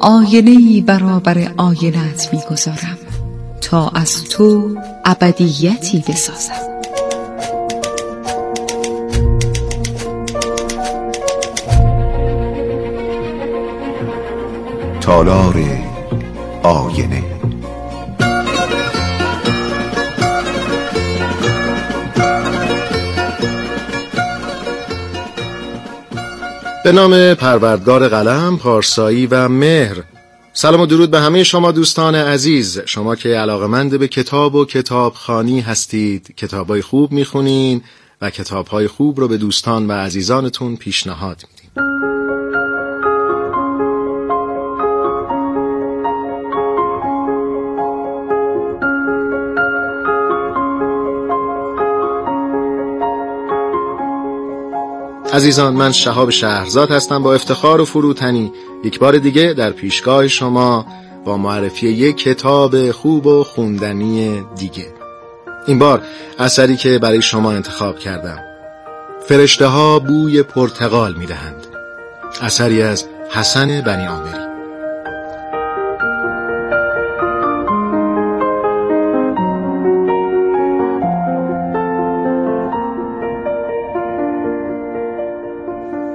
آینه‌ای برابر آینه‌ات می‌گذارم تا از تو ابدیتی بسازم. تالار آینه. به نام پروردگار قلم، پارسایی و مهر. سلام و درود به همه شما دوستان عزیز، شما که علاقه‌مند به کتاب و کتابخوانی هستید، کتابای خوب میخونین و کتابهای خوب رو به دوستان و عزیزانتون پیشنهاد میدین. عزیزان، من شهاب شهرزاد هستم، با افتخار و فروتنی یک بار دیگه در پیشگاه شما با معرفی یک کتاب خوب و خوندنی دیگه. این بار اثری که برای شما انتخاب کردم، فرشته ها بوی پرتقال می دهند، اثری از حسن بنیعامری.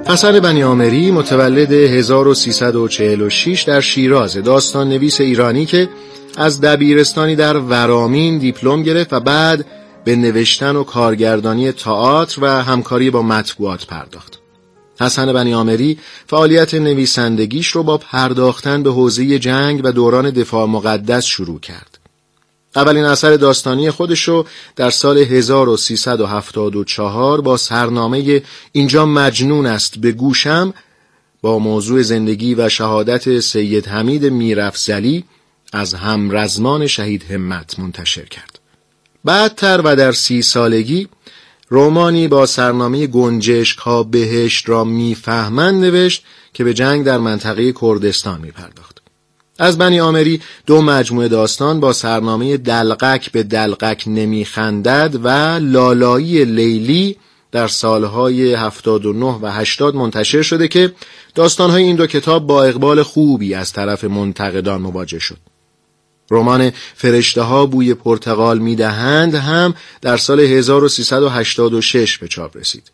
حسن بنیعامری متولد 1346 در شیراز، داستان نویس ایرانی که از دبیرستانی در ورامین دیپلم گرفت و بعد به نوشتن و کارگردانی تئاتر و همکاری با مطبوعات پرداخت. حسن بنیعامری فعالیت نویسندگیش رو با پرداختن به حوزه جنگ و دوران دفاع مقدس شروع کرد. اولین اثر داستانی خودشو در سال 1374 با سرنامه اینجا مجنون است به گوشم با موضوع زندگی و شهادت سید حمید میرفزلی از همرزمان شهید همت منتشر کرد. بعدتر و در 30 سالگی رمانی با سرنامه گنجشک ها بهشت را میفهمند نوشت که به جنگ در منطقه کردستان میپرداخت. از بنیعامری 2 مجموعه داستان با سرنامه دلقک به دلقک نمیخندد و لالایی لیلی در سالهای 79 و 80 منتشر شده که داستانهای این دو کتاب با اقبال خوبی از طرف منتقدان مواجه شد. رمان فرشته ها بوی پرتقال می دهند هم در سال 1386 به چاپ رسید.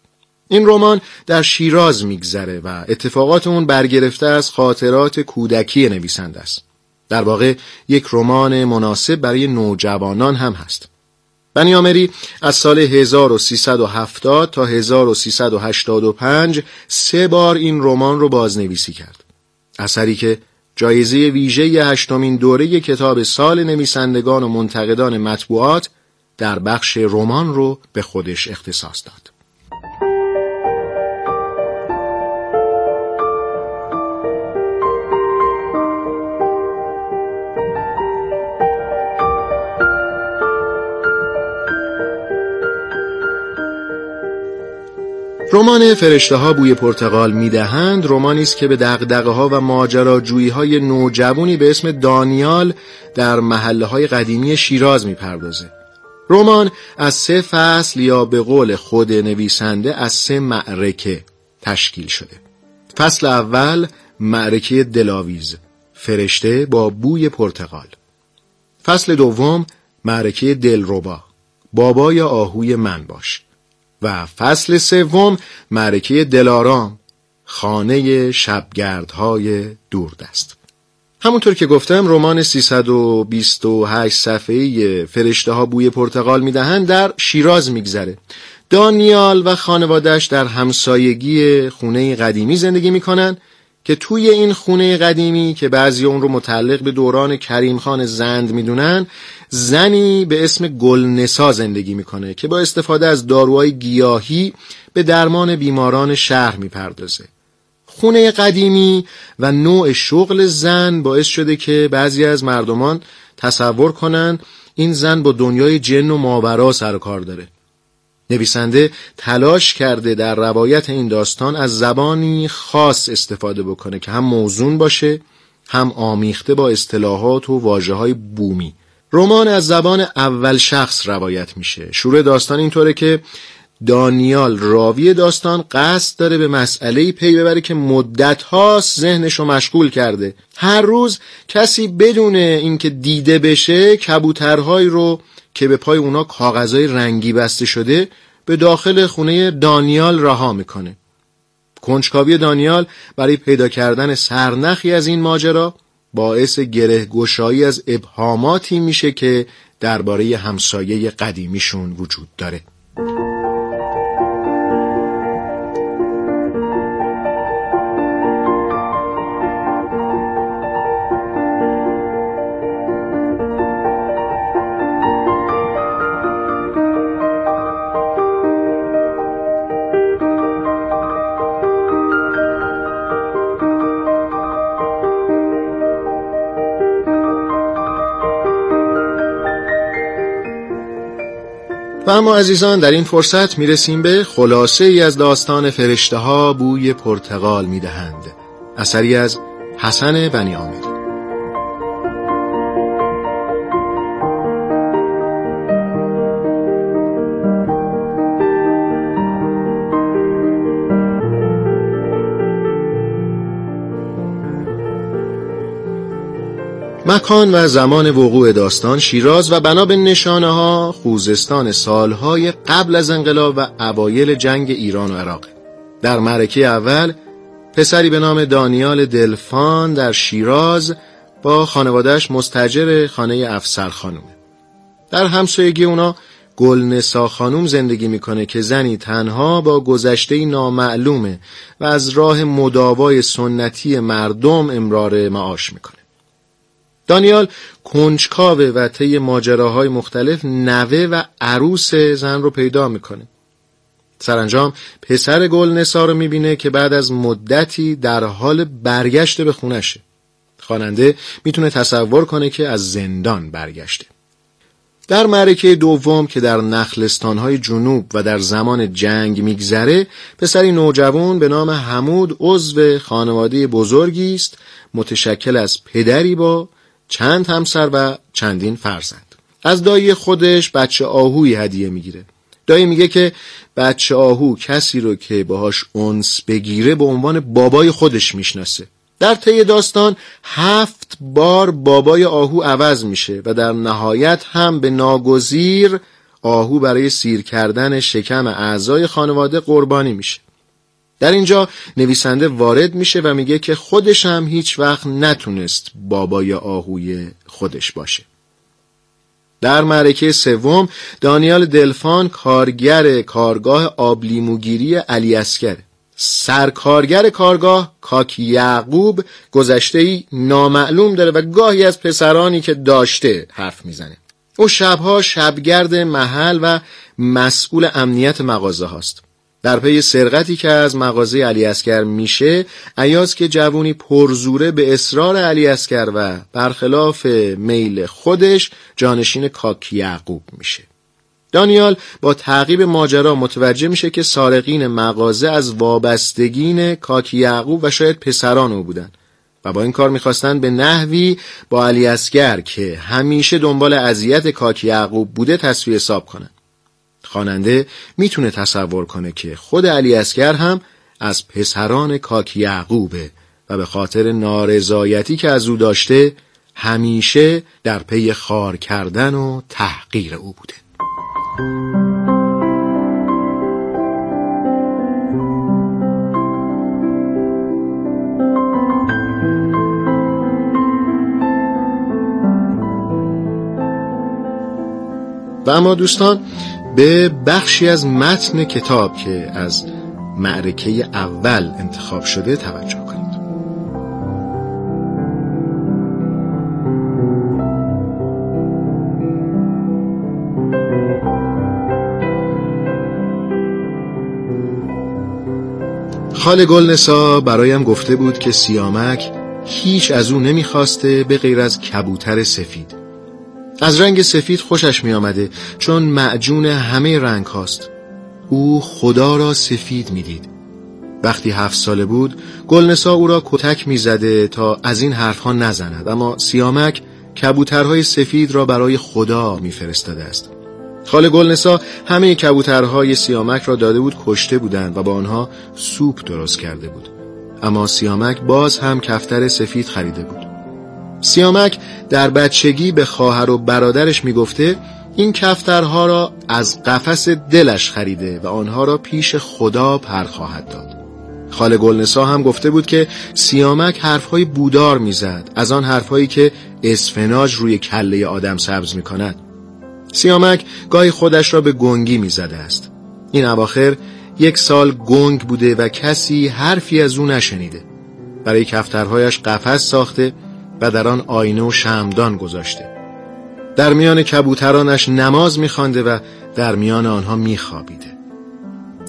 این رمان در شیراز میگذره و اتفاقات اون برگرفته از خاطرات کودکی نویسنده است. در واقع یک رمان مناسب برای نوجوانان هم هست. بنیعامری از سال 1370 تا 1385 3 بار این رمان رو بازنویسی کرد. اثری که جایزه ویژه 8مین دوره کتاب سال نویسندگان و منتقدان مطبوعات در بخش رمان رو به خودش اختصاص داد. رمان فرشته ها بوی پرتقال می دهند رمانی است که به دغدغه ها و ماجراجویی های نوجوانی به اسم دانیال در محله های قدیمی شیراز می پردازه. رمان از 3 فصل یا به قول خود نویسنده از 3 معرکه تشکیل شده. فصل اول معرکه دلاویز، فرشته با بوی پرتقال. فصل دوم معرکه دلربا، بابای آهوی من باش. و فصل سوم معرکه دلارام، خانه شبگردهای دوردست. همونطور که گفتم، رمان 328 صفحه‌ای فرشته ها بوی پرتقال میدهند در شیراز میگذره. دانیال و خانواده‌اش در همسایگی خونه قدیمی زندگی میکنن که توی این خونه قدیمی که بعضی اون رو متعلق به دوران کریم خان زند میدونن، زنی به اسم گلنسا زندگی میکنه که با استفاده از داروهای گیاهی به درمان بیماران شهر میپردازه. خونه قدیمی و نوع شغل زن باعث شده که بعضی از مردمان تصور کنن این زن با دنیای جن و ماورا سر و کار داره. نویسنده تلاش کرده در روایت این داستان از زبانی خاص استفاده بکنه که هم موزون باشه، هم آمیخته با اصطلاحات و واژه‌های بومی. رمان از زبان اول شخص روایت میشه. شروع داستان اینطوره که دانیال راوی داستان قصد داره به مسئله‌ای پی ببره که مدت هاست ذهنشو مشغول کرده. هر روز کسی بدون اینکه دیده بشه کبوترهایی رو که به پای اونا کاغذهای رنگی بسته شده به داخل خونه دانیال رها میکنه. کنجکاوی دانیال برای پیدا کردن سرنخی از این ماجرا باعث گره‌گشایی از ابهاماتی میشه که درباره همسایه قدیمیشون وجود داره. و اما عزیزان در این فرصت میرسیم به خلاصه ای از داستان فرشته ها بوی پرتقال می دهند، اثری از حسن بنیعامری. مکان و زمان وقوع داستان شیراز و بنا به نشانه‌ها خوزستان سالهای قبل از انقلاب و اوایل جنگ ایران و عراق. در معرکه اول پسری به نام دانیال دلفان در شیراز با خانواده‌اش مستاجر خانه افسر خانومه. در همسایگی اونا گلنسا خانوم زندگی میکنه که زنی تنها با گذشته نامعلومه و از راه مداوای سنتی مردم امرار معاش میکنه. دانیال کنجکاوه و طی ماجراهای مختلف نوه و عروس زن رو پیدا میکنه. سرانجام پسر گلنسا رو میبینه که بعد از مدتی در حال برگشت به خونشه. خواننده میتونه تصور کنه که از زندان برگشته. در معرکه دوم که در نخلستانهای جنوب و در زمان جنگ میگذره، پسری نوجوان به نام حمود عضو خانواده بزرگی است متشکل از پدری با چند همسر و چندین فرزند. از دایی خودش بچه آهوی هدیه میگیره. دایی میگه که بچه آهو کسی رو که باهاش انس بگیره به عنوان بابای خودش میشناسه. در طی داستان 7 بار بابای آهو عوض میشه و در نهایت هم به ناگزیر آهو برای سیر کردن شکم اعضای خانواده قربانی میشه. در اینجا نویسنده وارد میشه و میگه که خودش هم هیچ وقت نتونست بابای آهوی خودش باشه. در معرکه سوم دانیال دلفان کارگر کارگاه آبلیموگیری علی اصغر. سرکارگر کارگاه کاکی یعقوب گذشته‌ای نامعلوم داره و گاهی از پسرانی که داشته حرف میزنه. او شبها شبگرد محل و مسئول امنیت مغازه هاست. در پی سرقتی که از مغازه علی اصغر میشه، ایاز که جوونی پرزوره به اصرار علی اصغر و برخلاف میل خودش جانشین کاکی یعقوب میشه. دانیال با تعقیب ماجرا متوجه میشه که سارقین مغازه از وابستگین کاکی یعقوب و شاید پسران او بودن و با این کار میخواستن به نحوی با علی اصغر که همیشه دنبال اذیت کاکی یعقوب بوده تسویه حساب کنن. خواننده میتونه تصور کنه که خود علی اصغر هم از پسران کاکی یعقوبه و به خاطر نارضایتی که از او داشته همیشه در پی خار کردن و تحقیر او بوده. و اما دوستان به بخشی از متن کتاب که از معرکه اول انتخاب شده توجه کنید. خاله گلنسا برایم گفته بود که سیامک هیچ از او نمیخواسته به غیر از کبوتر سفید. از رنگ سفید خوشش می آمده چون معجون همه رنگ هاست. او خدا را سفید می دید. وقتی 7 ساله بود گلنسا او را کتک می زده تا از این حرف ها نزند، اما سیامک کبوترهای سفید را برای خدا می فرستاده است. خاله گلنسا همه کبوترهای سیامک را داده بود کشته بودند و با آنها سوپ درست کرده بود. اما سیامک باز هم کفتر سفید خریده بود. سیامک در بچگی به خواهر و برادرش میگفته این کفترها را از قفس دلش خریده و آنها را پیش خدا پر خواهد داد. خاله گلنسا هم گفته بود که سیامک حرفهای بودار میزد، از آن حرفهایی که اسفناج روی کله آدم سبز میکند. سیامک گاهی خودش را به گنگی میزده است. این اواخر یک سال گنگ بوده و کسی حرفی از او نشنیده. برای کفترهایش قفس ساخته و در آن آینه و شمعدان گذاشته. در میان کبوترانش نماز میخوانده و در میان آنها میخوابیده.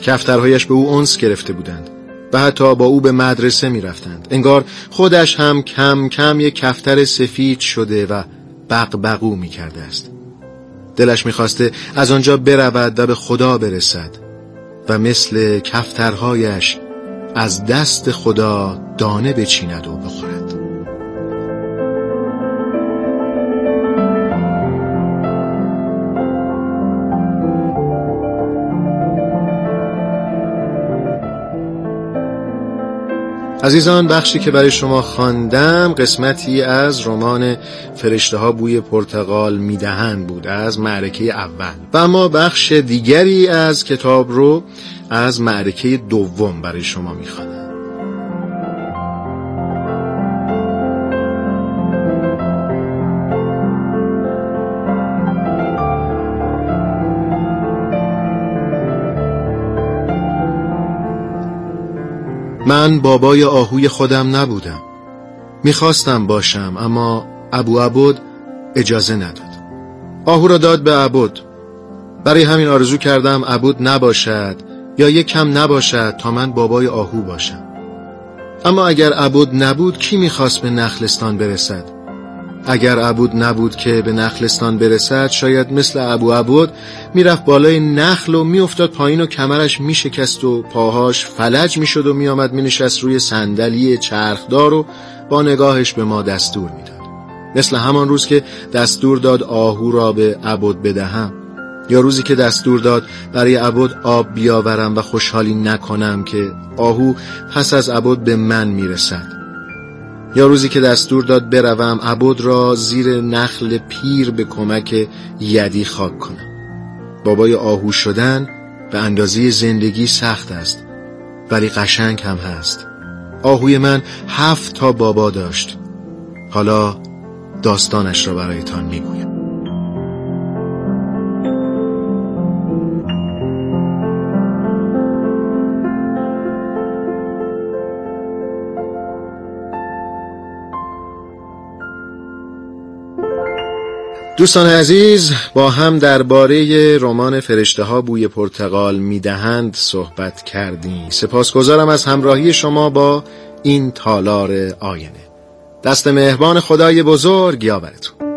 کفترهایش به او انس گرفته بودند و حتی با او به مدرسه میرفتند. انگار خودش هم کم کم یک کفتر سفید شده و بقبقو میکرده است. دلش میخواسته از آنجا برود و به خدا برسد و مثل کفترهایش از دست خدا دانه بچیند و بخورد. عزیزان، بخشی که برای شما خواندم قسمتی از رمان فرشته ها بوی پرتقال می دهند بود از معرکه اول، و اما بخش دیگری از کتاب رو از معرکه دوم برای شما می خوانم. من بابای آهوی خودم نبودم. میخواستم باشم، اما ابو عبد اجازه نداد. آهو را داد به عبد. برای همین آرزو کردم عبد نباشد یا یک کم نباشد تا من بابای آهو باشم. اما اگر عبد نبود کی میخواست به نخلستان برسد؟ اگر عبد نبود که به نخلستان برسد، شاید مثل ابو عبد میرفت بالای نخل و میافتاد پایین و کمرش میشکست و پاهاش فلج میشد و میآمد مینشست روی صندلی چرخدار و با نگاهش به ما دستور میداد، مثل همان روز که دستور داد آهو را به عبد بدهم، یا روزی که دستور داد برای عبد آب بیاورم و خوشحالی نکنم که آهو پس از عبد به من میرسد، یا روزی که دستور داد بروم عبد را زیر نخل پیر به کمک یدی خاک کنم. بابای آهو شدن به اندازه زندگی سخت است، ولی قشنگ هم هست. آهوی من 7 تا بابا داشت. حالا داستانش را برایتان میگویم. دوستان عزیز، با هم درباره رمان فرشته ها بوی پرتقال می دهند صحبت کردیم. سپاسگزارم از همراهی شما با این تالار آینه. دست مهربان خدای بزرگ یاورتون.